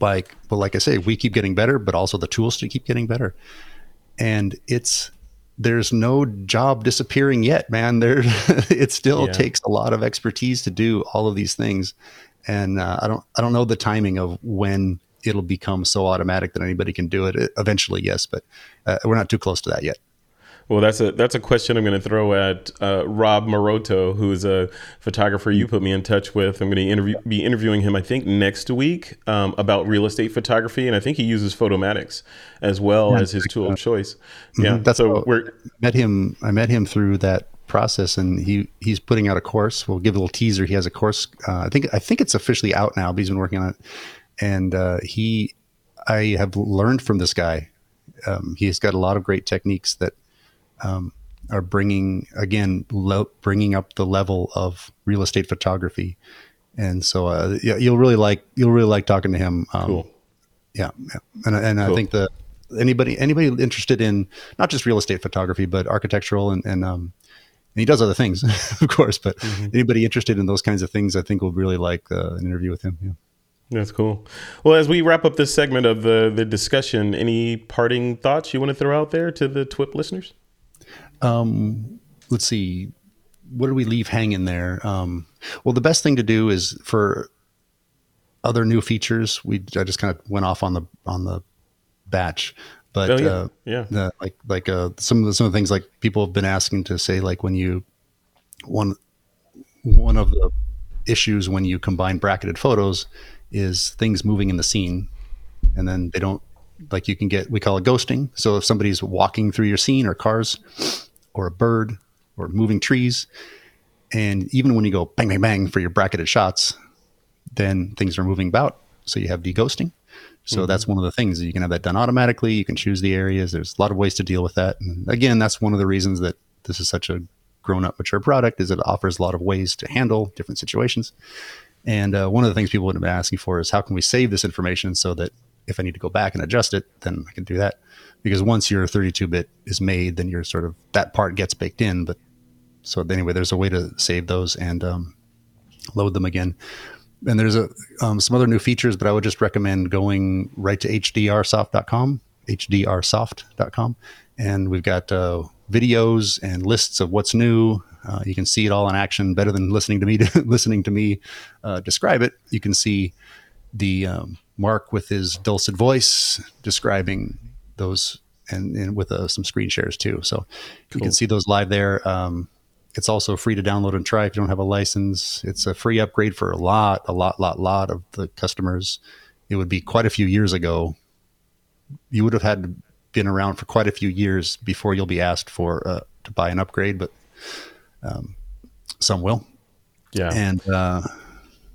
By, but like I say, we keep getting better, but also the tools to keep getting better. And it's, there's no job disappearing yet, man. There, it still yeah. takes a lot of expertise to do all of these things. And uh, I don't, I don't know the timing of when it'll become so automatic that anybody can do it. Eventually, yes, but uh, we're not too close to that yet. Well, that's a that's a question I'm going to throw at uh, Rob Maroto, who is a photographer you put me in touch with. I'm going to interview, be interviewing him, I think, next week um, about real estate photography. And I think he uses Photomatix as well yeah, as his tool of choice. Mm-hmm. Yeah, that's so we're I met him. I met him through that process, and he he's putting out a course. We'll give a little teaser. He has a course. Uh, I think I think it's officially out now, but he's been working on it. And uh, he, I have learned from this guy. Um, he's got a lot of great techniques that. Um, are bringing again lo- bringing up the level of real estate photography, and so uh, yeah, you'll really like you'll really like talking to him. Um, cool. Yeah, yeah, and and cool. I think the anybody anybody interested in not just real estate photography but architectural and and, um, and he does other things, of course. But mm-hmm. anybody interested in those kinds of things, I think will really like uh, an interview with him. Yeah. That's cool. Well, as we wrap up this segment of the the discussion, any parting thoughts you want to throw out there to the TWiP listeners? Um, let's see, what do we leave hanging there? Um, well, the best thing to do is for other new features. We, I just kind of went off on the, on the batch, but, oh, yeah. uh, yeah, the, like, like, uh, some of the, some of the things like people have been asking to say, like when you, one, one of the issues when you combine bracketed photos is things moving in the scene, and then they don't, like you can get, we call it ghosting. So if somebody's walking through your scene or cars or a bird or moving trees, and even when you go bang, bang, bang for your bracketed shots, then things are moving about. So you have deghosting. So mm-hmm. that's one of the things that you can have that done automatically. You can choose the areas. There's a lot of ways to deal with that. And again, that's one of the reasons that this is such a grown up, mature product is it offers a lot of ways to handle different situations. And uh, one of the things people would have been asking for is how can we save this information so that if I need to go back and adjust it, then I can do that. Because once your thirty-two bit is made, then you're sort of, that part gets baked in. But so anyway, there's a way to save those and um, load them again. And there's a, um, some other new features, but I would just recommend going right to H D R soft dot com, H D R soft dot com. And we've got uh, videos and lists of what's new. Uh, you can see it all in action better than listening to me, listening to me uh, describe it. You can see the, um, Mark with his dulcet voice describing those and, and with uh, some screen shares too. So cool. You can see those live there. Um, it's also free to download and try if you don't have a license. It's a free upgrade for a lot, a lot, lot, lot of the customers. It would be quite a few years ago. You would have had been around for quite a few years before you'll be asked for uh, to buy an upgrade, but um, some will. Yeah. And, uh,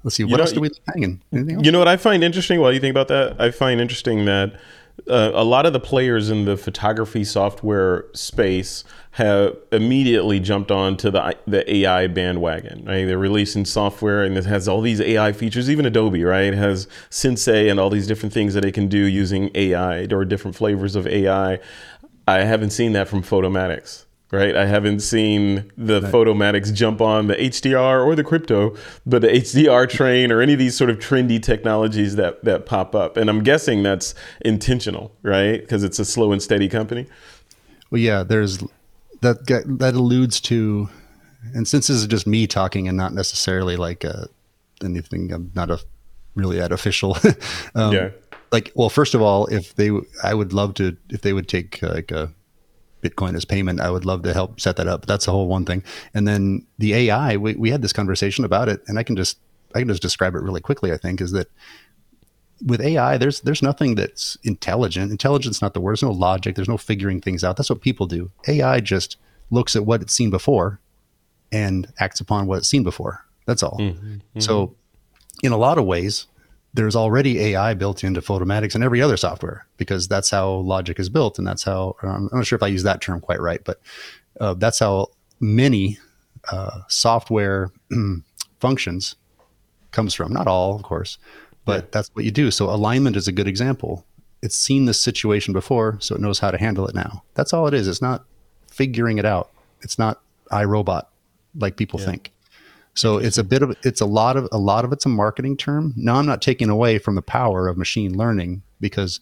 Let's see, what you know, else do we leave hanging? Anything else? You know what I find interesting while you think about that? I find interesting that uh, a lot of the players in the photography software space have immediately jumped on to the the A I bandwagon, right? They're releasing software and it has all these A I features. Even Adobe, right, it has Sensei and all these different things that it can do using A I or different flavors of A I. I haven't seen that from Photomatix. Right, I haven't seen the right. Photomatix jump on the H D R or the crypto, but the H D R train or any of these sort of trendy technologies that that pop up. And I'm guessing that's intentional, right? Because it's a slow and steady company. Well, yeah, there's that that alludes to, and since this is just me talking and not necessarily like uh, anything, I'm not a really that official. um, yeah. Like, well, first of all, if they, I would love to if they would take like a. Bitcoin as payment, I would love to help set that up. That's a whole one thing. And then the A I, we, we had this conversation about it, and I can just I can just describe it really quickly, I think, is that with A I, there's there's nothing that's intelligent. Intelligence not the word. There's no logic. There's no figuring things out. That's what people do. A I just looks at what it's seen before and acts upon what it's seen before. That's all. Mm-hmm. Mm-hmm. So in a lot of ways, there's already A I built into Photomatix and every other software because that's how logic is built. And that's how, I'm not sure if I use that term quite right, but uh, that's how many uh, software functions comes from. Not all, of course, but yeah. That's what you do. So alignment is a good example. It's seen this situation before, so it knows how to handle it now. That's all it is. It's not figuring it out. It's not iRobot like people yeah. think. So it's a bit of, it's a lot of, a lot of it's a marketing term. Now I'm not taking away from the power of machine learning because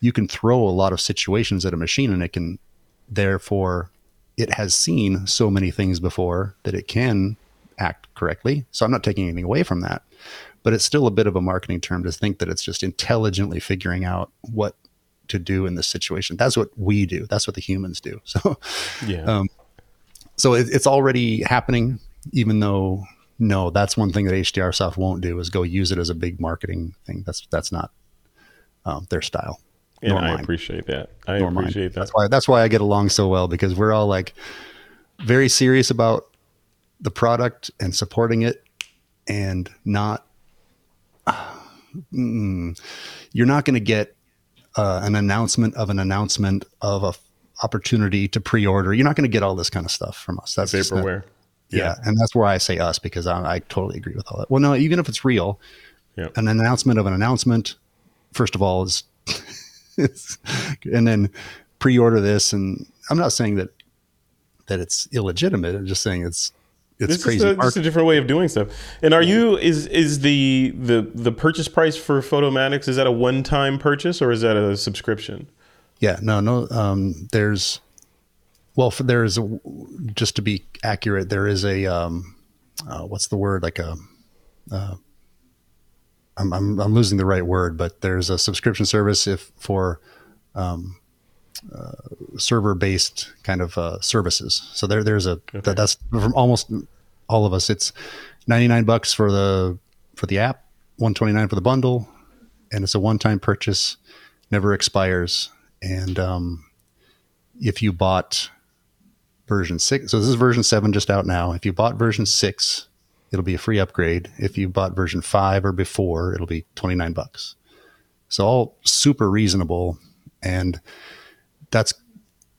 you can throw a lot of situations at a machine and it can, therefore it has seen so many things before that it can act correctly. So I'm not taking anything away from that, but it's still a bit of a marketing term to think that it's just intelligently figuring out what to do in this situation. That's what we do. That's what the humans do. So, yeah. Um, so it, it's already happening, even though, no, that's one thing that H D R Soft won't do is go use it as a big marketing thing. That's, that's not um, their style. And I appreciate that. I Nor appreciate mine. that. That's why, that's why I get along so well, because we're all like very serious about the product and supporting it, and not, uh, mm, you're not going to get uh, an announcement of an announcement of a f- opportunity to pre-order. You're not going to get all this kind of stuff from us. That's vaporware. Not, yeah. yeah. And that's where I say us, because I, I totally agree with all that. Well, no, even if it's real, yep. an announcement of an announcement, first of all, is, and then pre-order this. And I'm not saying that, that it's illegitimate. I'm just saying it's, it's this crazy. It's just a different way of doing stuff. And are you, is is the the the purchase price for Photomatix, is that a one-time purchase or is that a subscription? Yeah, no, no. Um, there's, well, for, there is, a, just to be accurate, there is a, um, uh, what's the word? Like a, uh, I'm, I'm I'm losing the right word, but there's a subscription service if for, um, Uh, server-based kind of uh, services. So there, there's a okay. that, that's from almost all of us. It's ninety-nine bucks for the for the app, one twenty-nine for the bundle, and it's a one-time purchase, never expires. And um, if you bought version six, so this is version seven just out now. If you bought version six, it'll be a free upgrade. If you bought version five or before, it'll be twenty-nine bucks. So all super reasonable. And that's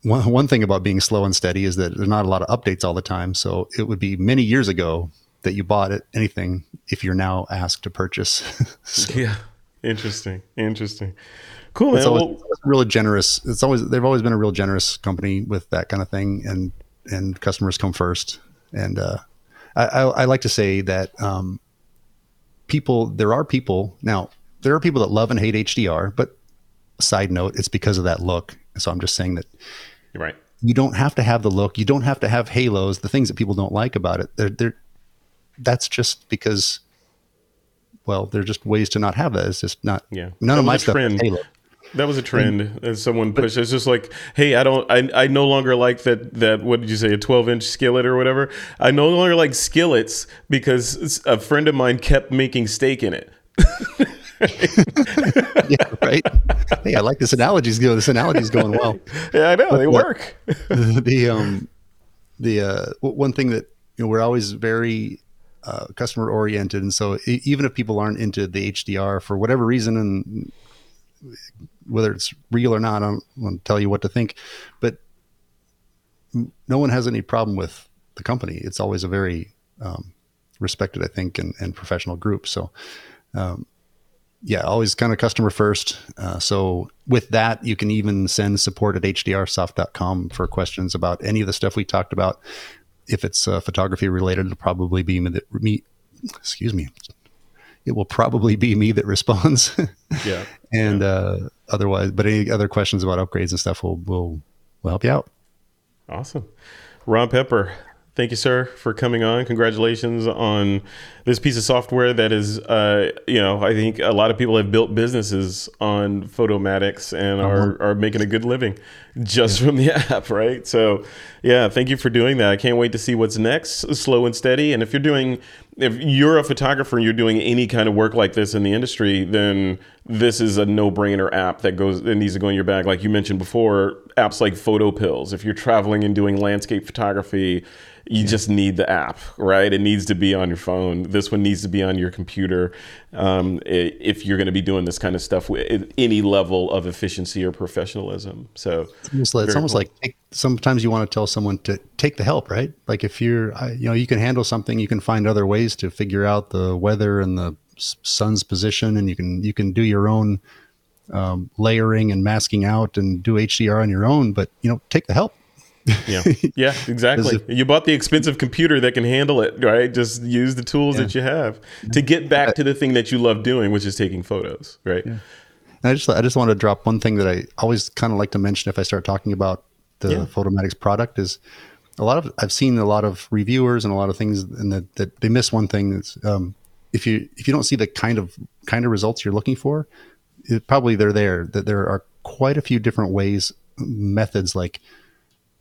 one, one thing about being slow and steady is that there's not a lot of updates all the time. So it would be many years ago that you bought it, anything, if you're now asked to purchase. So, yeah. Interesting. Interesting. Cool. It's man. always well, real generous. It's always, they've always been a real generous company with that kind of thing, and, and customers come first. And, uh, I, I, I like to say that, um, people, there are people now, there are people that love and hate H D R, but side note, it's because of that look. So I'm just saying that you're right. You don't have to have the look. You don't have to have halos, the things that people don't like about it. They're, they're, that's just because, well, there are just ways to not have that. It's just not, yeah. none that of my stuff is halo. That was a trend, and, and someone pushed. But, it's just like, hey, I don't, I, I no longer like that. That what did you say, a twelve inch skillet or whatever? I no longer like skillets because a friend of mine kept making steak in it. Yeah, right. Hey, I like this analogy's go. This analogy's going well. Yeah, I know but they work. The, the um, the uh, one thing that you know, we're always very uh, customer oriented, and so even if people aren't into the H D R for whatever reason, and whether it's real or not, I don't want to tell you what to think. But no one has any problem with the company. It's always a very um, respected, I think, and, and professional group. So. Um, Yeah, always kind of customer first. Uh, so with that, you can even send support at H D R soft dot com for questions about any of the stuff we talked about. If it's uh, photography related, it'll probably be me, that, me. Excuse me. It will probably be me that responds. Yeah. And yeah. Uh, otherwise, but any other questions about upgrades and stuff, will will will help you out. Awesome, Ron Pepper. Thank you, sir, for coming on. Congratulations on this piece of software that is, uh, you know, I think a lot of people have built businesses on Photomatix and are, are making a good living just yeah. from the app, right? So, yeah, thank you for doing that. I can't wait to see what's next, slow and steady. And if you're doing, if you're a photographer and you're doing any kind of work like this in the industry, then this is a no-brainer app that goes that needs to go in your bag. Like you mentioned before, apps like Photo Pills. If you're traveling and doing landscape photography, you yeah. just need the app, right? It needs to be on your phone. This one needs to be on your computer um, if you're going to be doing this kind of stuff with any level of efficiency or professionalism. So it's almost, it's almost cool. Like sometimes you want to tell someone to take the help, right? Like if you're, you know, you can handle something, you can find other ways to figure out the weather and the sun's position, and you can you can do your own um, layering and masking out and do H D R on your own. But you know, take the help. yeah yeah exactly if, you bought the expensive computer that can handle it, right? Just use the tools yeah. that you have to get back to the thing that you love doing, which is taking photos, right? yeah. And i just i just want to drop one thing that I always kind of like to mention if I start talking about the yeah. Photomatix product is a lot of I've seen a lot of reviewers and a lot of things, and that the, they miss one thing. That's um if you if you don't see the kind of kind of results you're looking for, it probably they're there that there are quite a few different ways, methods like,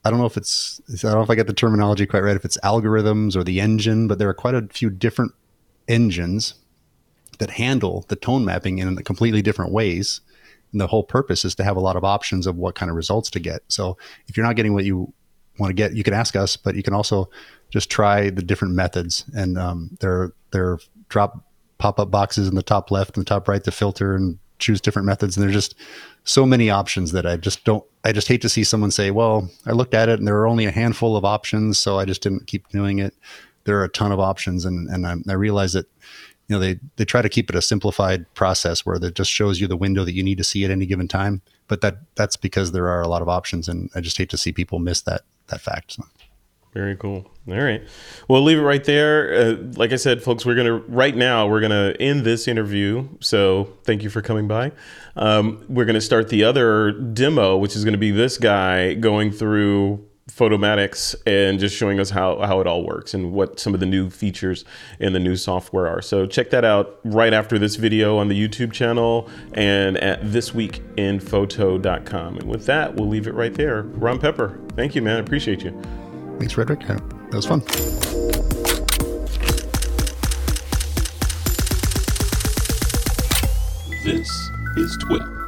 I don't know if it's, I don't know if I get the terminology quite right, if it's algorithms or the engine, but there are quite a few different engines that handle the tone mapping in completely different ways. And the whole purpose is to have a lot of options of what kind of results to get. So if you're not getting what you want to get, you can ask us, but you can also just try the different methods. And um, there, there are drop pop-up boxes in the top left and the top right to filter and choose different methods. And there's just so many options that I just don't, I just hate to see someone say, well, I looked at it and there were only a handful of options, so I just didn't keep doing it. There are a ton of options. And, and I, I realize that, you know, they, they try to keep it a simplified process where that just shows you the window that you need to see at any given time. But that that's because there are a lot of options, and I just hate to see people miss that, that fact. So. Very cool. All right. Well, leave it right there. Uh, like I said, folks, we're going to right now, we're going to end this interview. So thank you for coming by. Um, we're going to start the other demo, which is going to be this guy going through Photomatix and just showing us how, how it all works and what some of the new features and the new software are. So check that out right after this video on the YouTube channel and at this week in photo dot com. And with that, we'll leave it right there. Ron Pepper, thank you, man. I appreciate you. Thanks, Frederick. That was fun. This is Twip.